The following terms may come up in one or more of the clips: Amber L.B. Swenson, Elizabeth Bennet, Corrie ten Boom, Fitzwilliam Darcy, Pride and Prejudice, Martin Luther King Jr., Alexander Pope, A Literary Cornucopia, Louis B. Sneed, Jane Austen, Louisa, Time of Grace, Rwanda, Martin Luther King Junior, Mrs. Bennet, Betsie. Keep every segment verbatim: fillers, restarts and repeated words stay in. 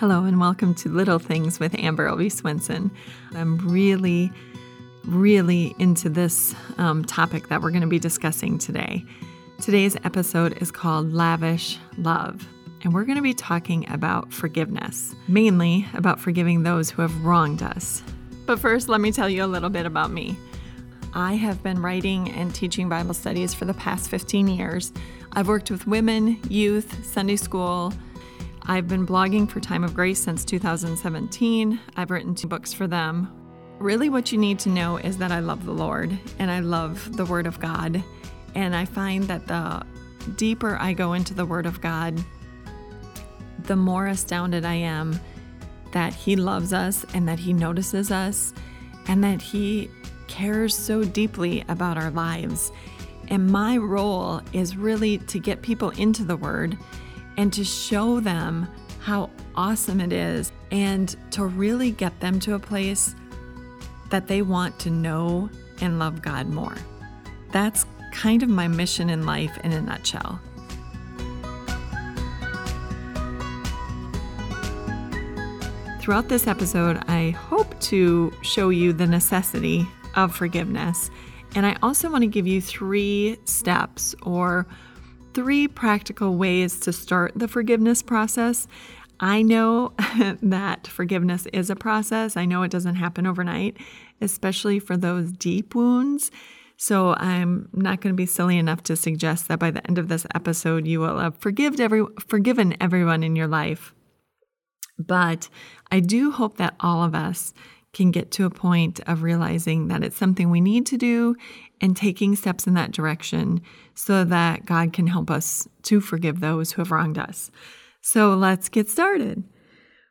Hello and welcome to Little Things with Amber L B. Swenson. I'm really, really into this um, topic that we're going to be discussing today. Today's episode is called Lavish Love, and we're going to be talking about forgiveness, mainly about forgiving those who have wronged us. But first, let me tell you a little bit about me. I have been writing and teaching Bible studies for the past fifteen years. I've worked with women, youth, Sunday school. I've been blogging for Time of Grace since two thousand seventeen. I've written two books for them. Really, what you need to know is that I love the Lord and I love the Word of God. And I find that the deeper I go into the Word of God, the more astounded I am that He loves us and that He notices us and that He cares so deeply about our lives. And my role is really to get people into the Word and to show them how awesome it is and to really get them to a place that they want to know and love God more. That's kind of my mission in life in a nutshell. Throughout this episode, I hope to show you the necessity of forgiveness. And I also want to give you three steps or three practical ways to start the forgiveness process. I know that forgiveness is a process. I know it doesn't happen overnight, especially for those deep wounds. So I'm not going to be silly enough to suggest that by the end of this episode, you will have forgived every, forgiven everyone in your life. But I do hope that all of us can get to a point of realizing that it's something we need to do and taking steps in that direction so that God can help us to forgive those who have wronged us. So let's get started.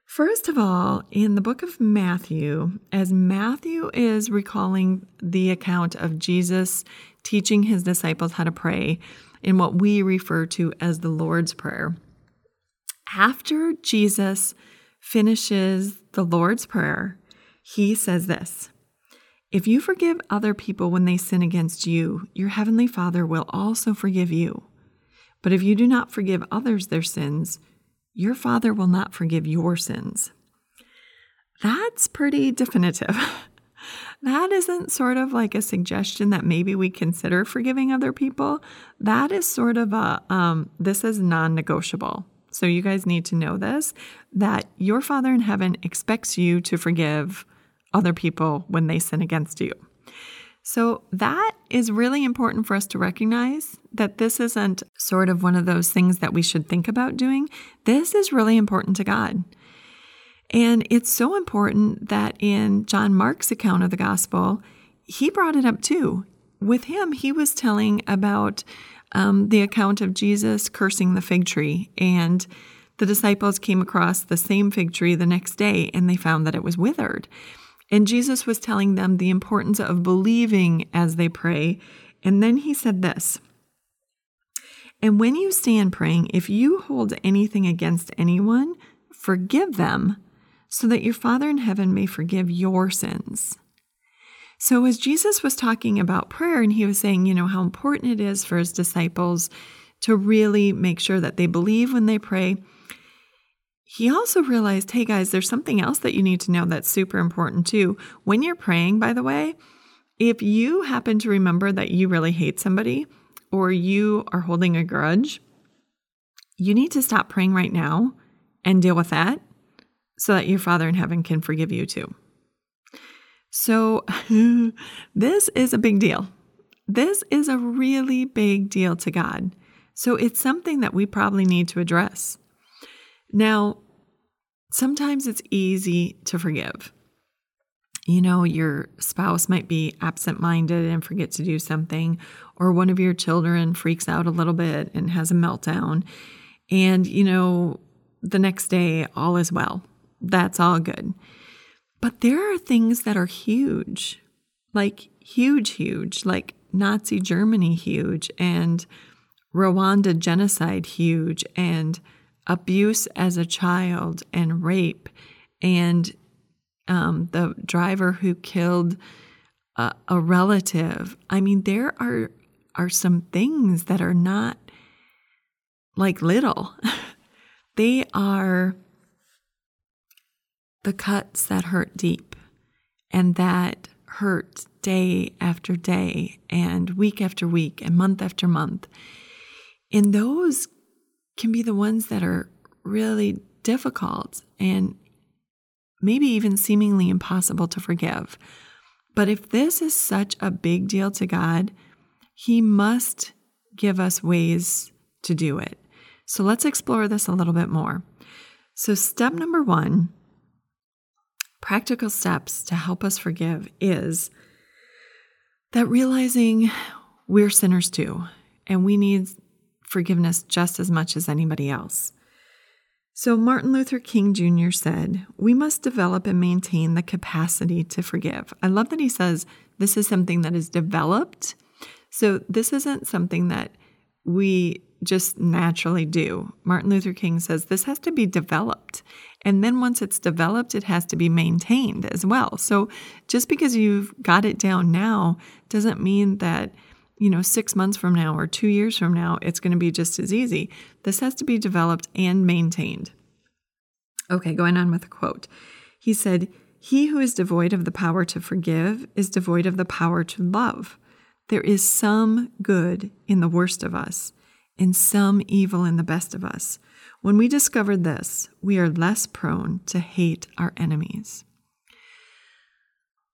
First of all, in the book of Matthew, as Matthew is recalling the account of Jesus teaching his disciples how to pray in what we refer to as the Lord's Prayer, after Jesus finishes the Lord's Prayer, he says this, "If you forgive other people when they sin against you, your heavenly Father will also forgive you. But if you do not forgive others their sins, your Father will not forgive your sins." That's pretty definitive. That isn't sort of like a suggestion that maybe we consider forgiving other people. That is sort of a, um, this is non-negotiable. So you guys need to know this, that your Father in heaven expects you to forgive other people when they sin against you. So that is really important for us to recognize, that this isn't sort of one of those things that we should think about doing. This is really important to God. And it's so important that in John Mark's account of the gospel, he brought it up too. With him, he was telling about um, the account of Jesus cursing the fig tree, and the disciples came across the same fig tree the next day and they found that it was withered. And Jesus was telling them the importance of believing as they pray. And then he said this, "And when you stand praying, if you hold anything against anyone, forgive them so that your Father in heaven may forgive your sins." So as Jesus was talking about prayer and he was saying, you know, how important it is for his disciples to really make sure that they believe when they pray, he also realized, hey guys, there's something else that you need to know that's super important too. When you're praying, by the way, if you happen to remember that you really hate somebody or you are holding a grudge, you need to stop praying right now and deal with that so that your Father in heaven can forgive you too. So this is a big deal. This is a really big deal to God. So it's something that we probably need to address. Now, sometimes it's easy to forgive. You know, your spouse might be absent-minded and forget to do something, or one of your children freaks out a little bit and has a meltdown. And, you know, the next day, all is well. That's all good. But there are things that are huge, like huge, huge, like Nazi Germany huge, and Rwanda genocide huge, and abuse as a child and rape, and um, the driver who killed a, a relative. I mean, there are are some things that are not like little. They are the cuts that hurt deep and that hurt day after day and week after week and month after month. And those can be the ones that are really difficult and maybe even seemingly impossible to forgive. But if this is such a big deal to God, He must give us ways to do it. So let's explore this a little bit more. So step number one, practical steps to help us forgive, is that realizing we're sinners too, and we need forgiveness just as much as anybody else. So Martin Luther King Junior said, we must develop and maintain the capacity to forgive. I love that he says this is something that is developed. So this isn't something that we just naturally do. Martin Luther King says this has to be developed. And then once it's developed, it has to be maintained as well. So just because you've got it down now doesn't mean that, you know, six months from now or two years from now, it's going to be just as easy. This has to be developed and maintained. Okay, going on with a quote. He said, he who is devoid of the power to forgive is devoid of the power to love. There is some good in the worst of us and some evil in the best of us. When we discover this, we are less prone to hate our enemies.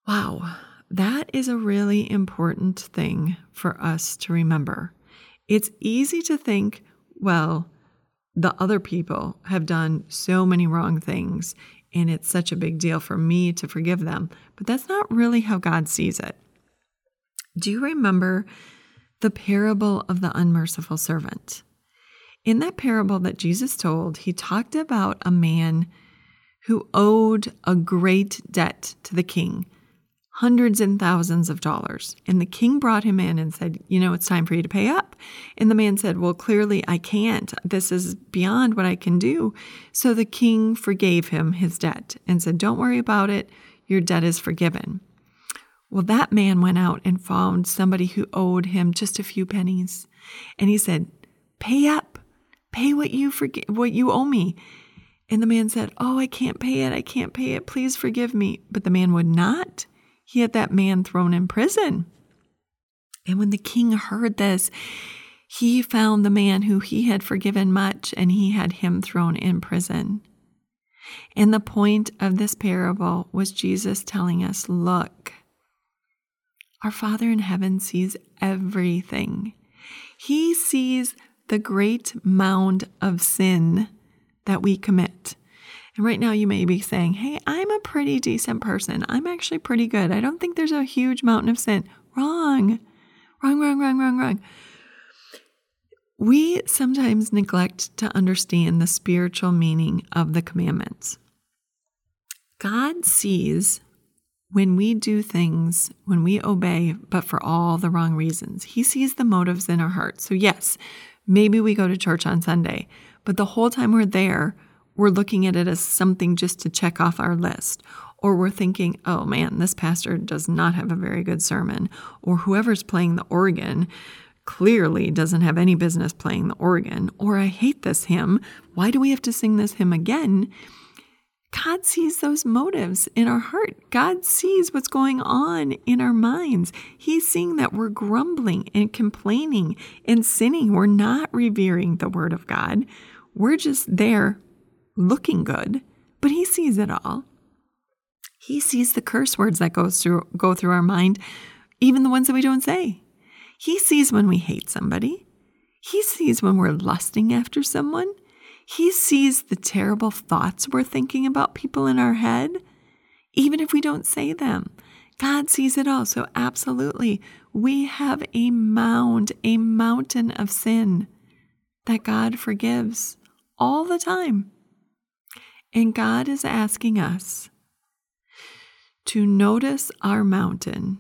Wow. That is a really important thing for us to remember. It's easy to think, well, the other people have done so many wrong things, and it's such a big deal for me to forgive them. But that's not really how God sees it. Do you remember the parable of the unmerciful servant? In that parable that Jesus told, he talked about a man who owed a great debt to the king. Hundreds and thousands of dollars. And the king brought him in and said, you know, it's time for you to pay up. And the man said, well, clearly I can't. This is beyond what I can do. So the king forgave him his debt and said, don't worry about it. Your debt is forgiven. Well, that man went out and found somebody who owed him just a few pennies. And he said, pay up, pay what you forg- what you owe me. And the man said, oh, I can't pay it. I can't pay it. Please forgive me. But the man would not. He had that man thrown in prison. And when the king heard this, he found the man who he had forgiven much, and he had him thrown in prison. And the point of this parable was Jesus telling us, look, our Father in heaven sees everything. He sees the great mound of sin that we commit. And right now you may be saying, hey, I'm a pretty decent person. I'm actually pretty good. I don't think there's a huge mountain of sin. Wrong. Wrong, wrong, wrong, wrong, wrong. We sometimes neglect to understand the spiritual meaning of the commandments. God sees when we do things, when we obey, but for all the wrong reasons. He sees the motives in our hearts. So yes, maybe we go to church on Sunday, but the whole time we're there, we're looking at it as something just to check off our list. Or we're thinking, oh man, this pastor does not have a very good sermon. Or whoever's playing the organ clearly doesn't have any business playing the organ. Or I hate this hymn. Why do we have to sing this hymn again? God sees those motives in our heart. God sees what's going on in our minds. He's seeing that we're grumbling and complaining and sinning. We're not revering the Word of God. We're just there looking good, but He sees it all. He sees the curse words that goes through, go through our mind, even the ones that we don't say. He sees when we hate somebody. He sees when we're lusting after someone. He sees the terrible thoughts we're thinking about people in our head, even if we don't say them. God sees it all. So absolutely, we have a mound, a mountain of sin that God forgives all the time. And God is asking us to notice our mountain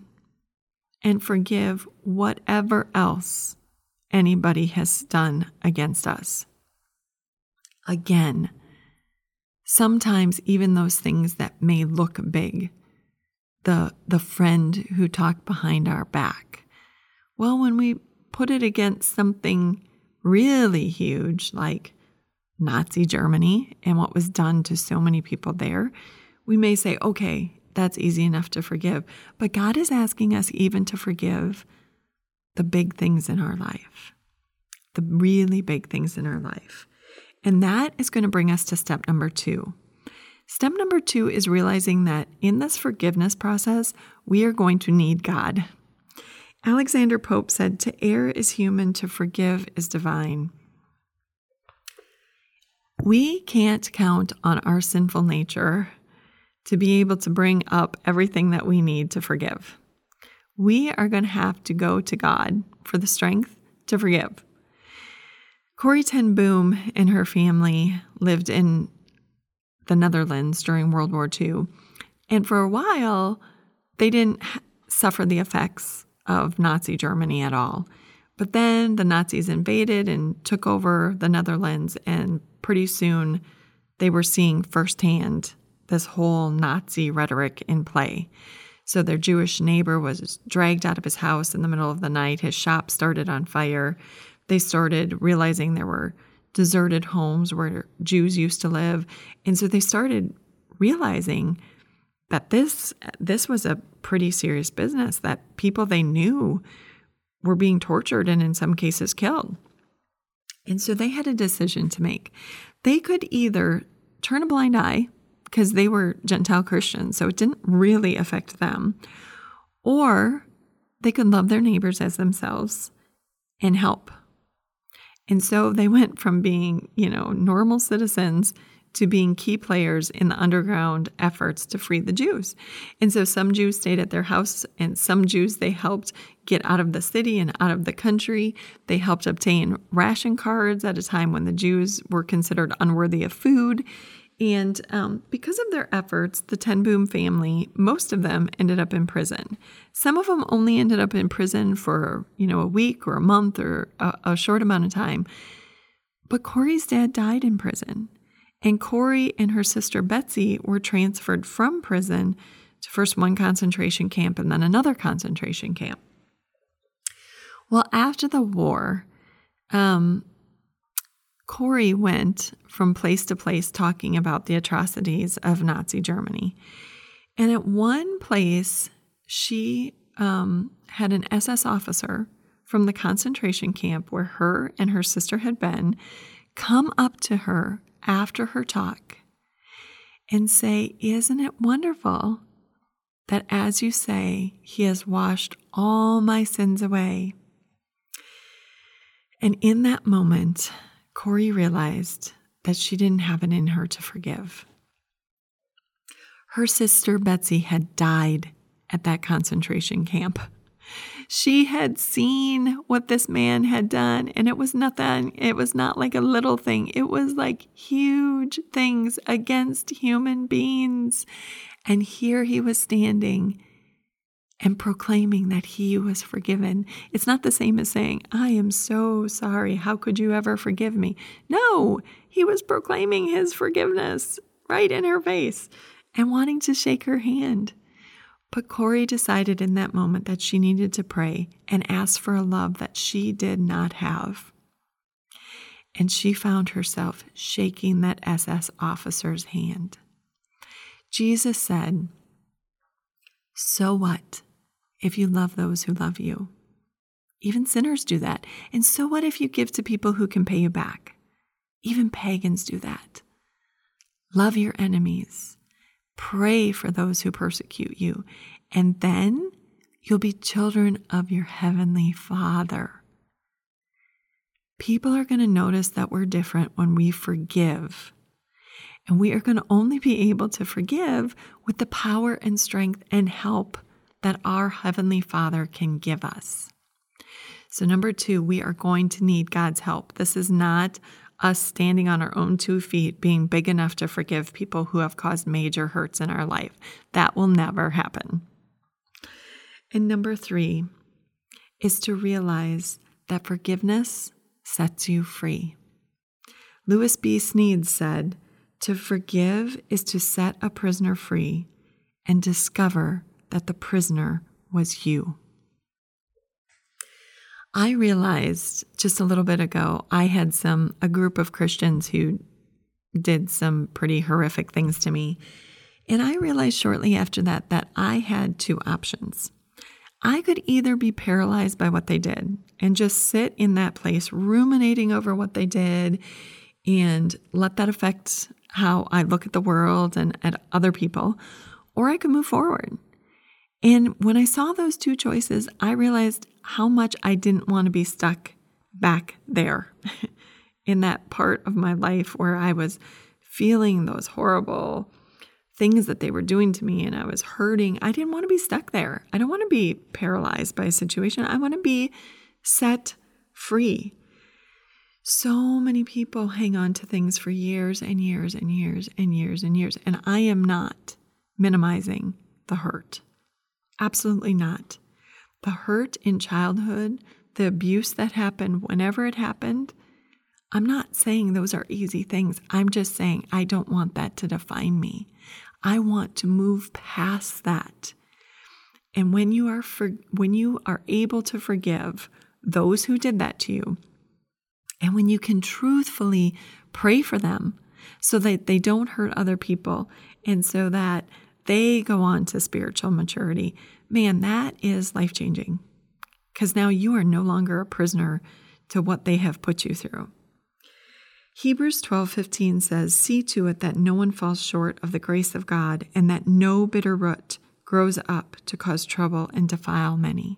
and forgive whatever else anybody has done against us. Again, sometimes even those things that may look big, the, the friend who talked behind our back. Well, when we put it against something really huge like Nazi Germany and what was done to so many people there, we may say, okay, that's easy enough to forgive. But God is asking us even to forgive the big things in our life, the really big things in our life. And that is going to bring us to step number two. Step number two is realizing that in this forgiveness process, we are going to need God. Alexander Pope said, "To err is human, to forgive is divine." We can't count on our sinful nature to be able to bring up everything that we need to forgive. We are going to have to go to God for the strength to forgive. Corrie ten Boom and her family lived in the Netherlands during World War Two, and for a while, they didn't suffer the effects of Nazi Germany at all. But then the Nazis invaded and took over the Netherlands, and pretty soon they were seeing firsthand this whole Nazi rhetoric in play. So their Jewish neighbor was dragged out of his house in the middle of the night. His shop started on fire. They started realizing there were deserted homes where Jews used to live. And so they started realizing that this this was a pretty serious business, that people they knew were being tortured and in some cases killed. And so they had a decision to make. They could either turn a blind eye, because they were Gentile Christians, so it didn't really affect them, or they could love their neighbors as themselves and help. And so they went from being, you know, normal citizens to being key players in the underground efforts to free the Jews. And so some Jews stayed at their house, and some Jews they helped get out of the city and out of the country. They helped obtain ration cards at a time when the Jews were considered unworthy of food. And um, because of their efforts, the Ten Boom family, most of them ended up in prison. Some of them only ended up in prison for, you know, a week or a month or a, a short amount of time. But Corey's dad died in prison. And Corrie and her sister Betsie were transferred from prison to first one concentration camp and then another concentration camp. Well, after the war, um, Corrie went from place to place talking about the atrocities of Nazi Germany. And at one place, she um, had an S S officer from the concentration camp where her and her sister had been come up to her after her talk and say, "Isn't it wonderful that as you say, he has washed all my sins away?" And in that moment, Corrie realized that she didn't have it in her to forgive. Her sister Betsie had died at that concentration camp. She had seen what this man had done, and it was nothing. It was not like a little thing. It was like huge things against human beings. And here he was standing and proclaiming that he was forgiven. It's not the same as saying, "I am so sorry. How could you ever forgive me?" No, he was proclaiming his forgiveness right in her face and wanting to shake her hand. But Corrie decided in that moment that she needed to pray and ask for a love that she did not have. And she found herself shaking that S S officer's hand. Jesus said, "So what if you love those who love you? Even sinners do that. And so what if you give to people who can pay you back? Even pagans do that. Love your enemies. Pray for those who persecute you, and then you'll be children of your heavenly Father." People are going to notice that we're different when we forgive. And we are going to only be able to forgive with the power and strength and help that our heavenly Father can give us. So number two, we are going to need God's help. This is not us standing on our own two feet, being big enough to forgive people who have caused major hurts in our life. That will never happen. And number three is to realize that forgiveness sets you free. Louis B. Sneed said, "To forgive is to set a prisoner free and discover that the prisoner was you." I realized just a little bit ago, I had some, a group of Christians who did some pretty horrific things to me. And I realized shortly after that that I had two options. I could either be paralyzed by what they did and just sit in that place ruminating over what they did and let that affect how I look at the world and at other people, or I could move forward. And when I saw those two choices, I realized how much I didn't want to be stuck back there in that part of my life where I was feeling those horrible things that they were doing to me and I was hurting. I didn't want to be stuck there. I don't want to be paralyzed by a situation. I want to be set free. So many people hang on to things for years and years and years and years and years. And I am not minimizing the hurt. Absolutely not. The hurt in childhood, the abuse that happened whenever it happened, I'm not saying those are easy things. I'm just saying I don't want that to define me. I want to move past that. And when you are for, when you are able to forgive those who did that to you, and when you can truthfully pray for them so that they don't hurt other people and so that they go on to spiritual maturity, man, that is life-changing, because now you are no longer a prisoner to what they have put you through. Hebrews twelve fifteen says, "See to it that no one falls short of the grace of God, and that no bitter root grows up to cause trouble and defile many."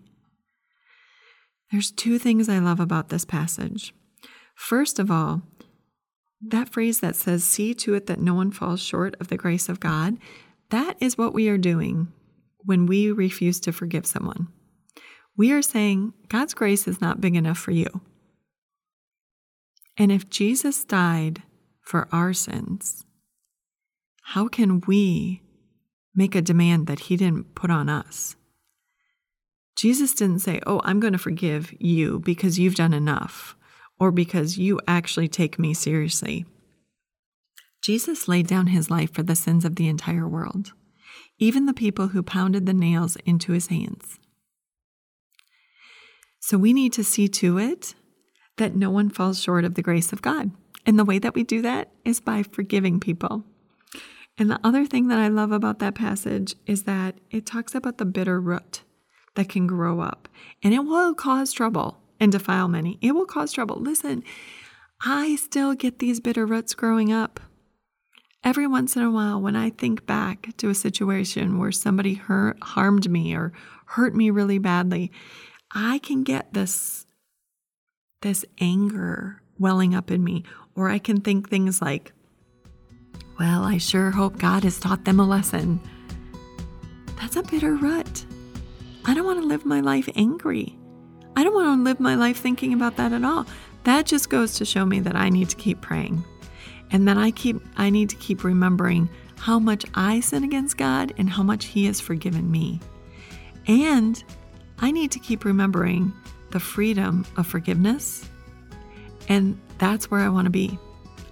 There's two things I love about this passage. First of all, that phrase that says, "See to it that no one falls short of the grace of God," that is what we are doing when we refuse to forgive someone. We are saying, God's grace is not big enough for you. And if Jesus died for our sins, how can we make a demand that he didn't put on us? Jesus didn't say, oh, I'm going to forgive you because you've done enough or because you actually take me seriously. Jesus laid down his life for the sins of the entire world, even the people who pounded the nails into his hands. So we need to see to it that no one falls short of the grace of God. And the way that we do that is by forgiving people. And the other thing that I love about that passage is that it talks about the bitter root that can grow up, and it will cause trouble and defile many. It will cause trouble. Listen, I still get these bitter roots growing up. Every once in a while, when I think back to a situation where somebody hurt, harmed me or hurt me really badly, I can get this this anger welling up in me, or I can think things like, well, I sure hope God has taught them a lesson. That's a bitter rut. I don't want to live my life angry. I don't want to live my life thinking about that at all. That just goes to show me that I need to keep praying, and that I keep I need to keep remembering how much I sin against God and how much he has forgiven me. And I need to keep remembering the freedom of forgiveness. And that's where I want to be.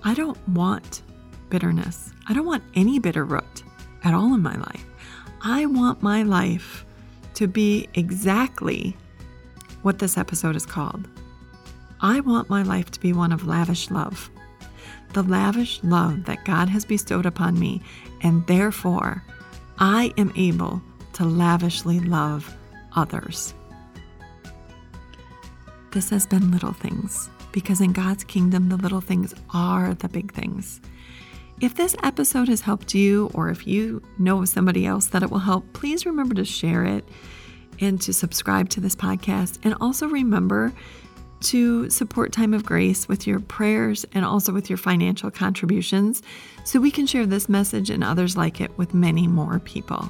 I don't want bitterness. I don't want any bitter root at all in my life. I want my life to be exactly what this episode is called. I want my life to be one of lavish love, the lavish love that God has bestowed upon me. And therefore, I am able to lavishly love others. This has been Little Things, because in God's kingdom, the little things are the big things. If this episode has helped you, or if you know of somebody else that it will help, please remember to share it and to subscribe to this podcast. And also remember to support Time of Grace with your prayers and also with your financial contributions, so we can share this message and others like it with many more people.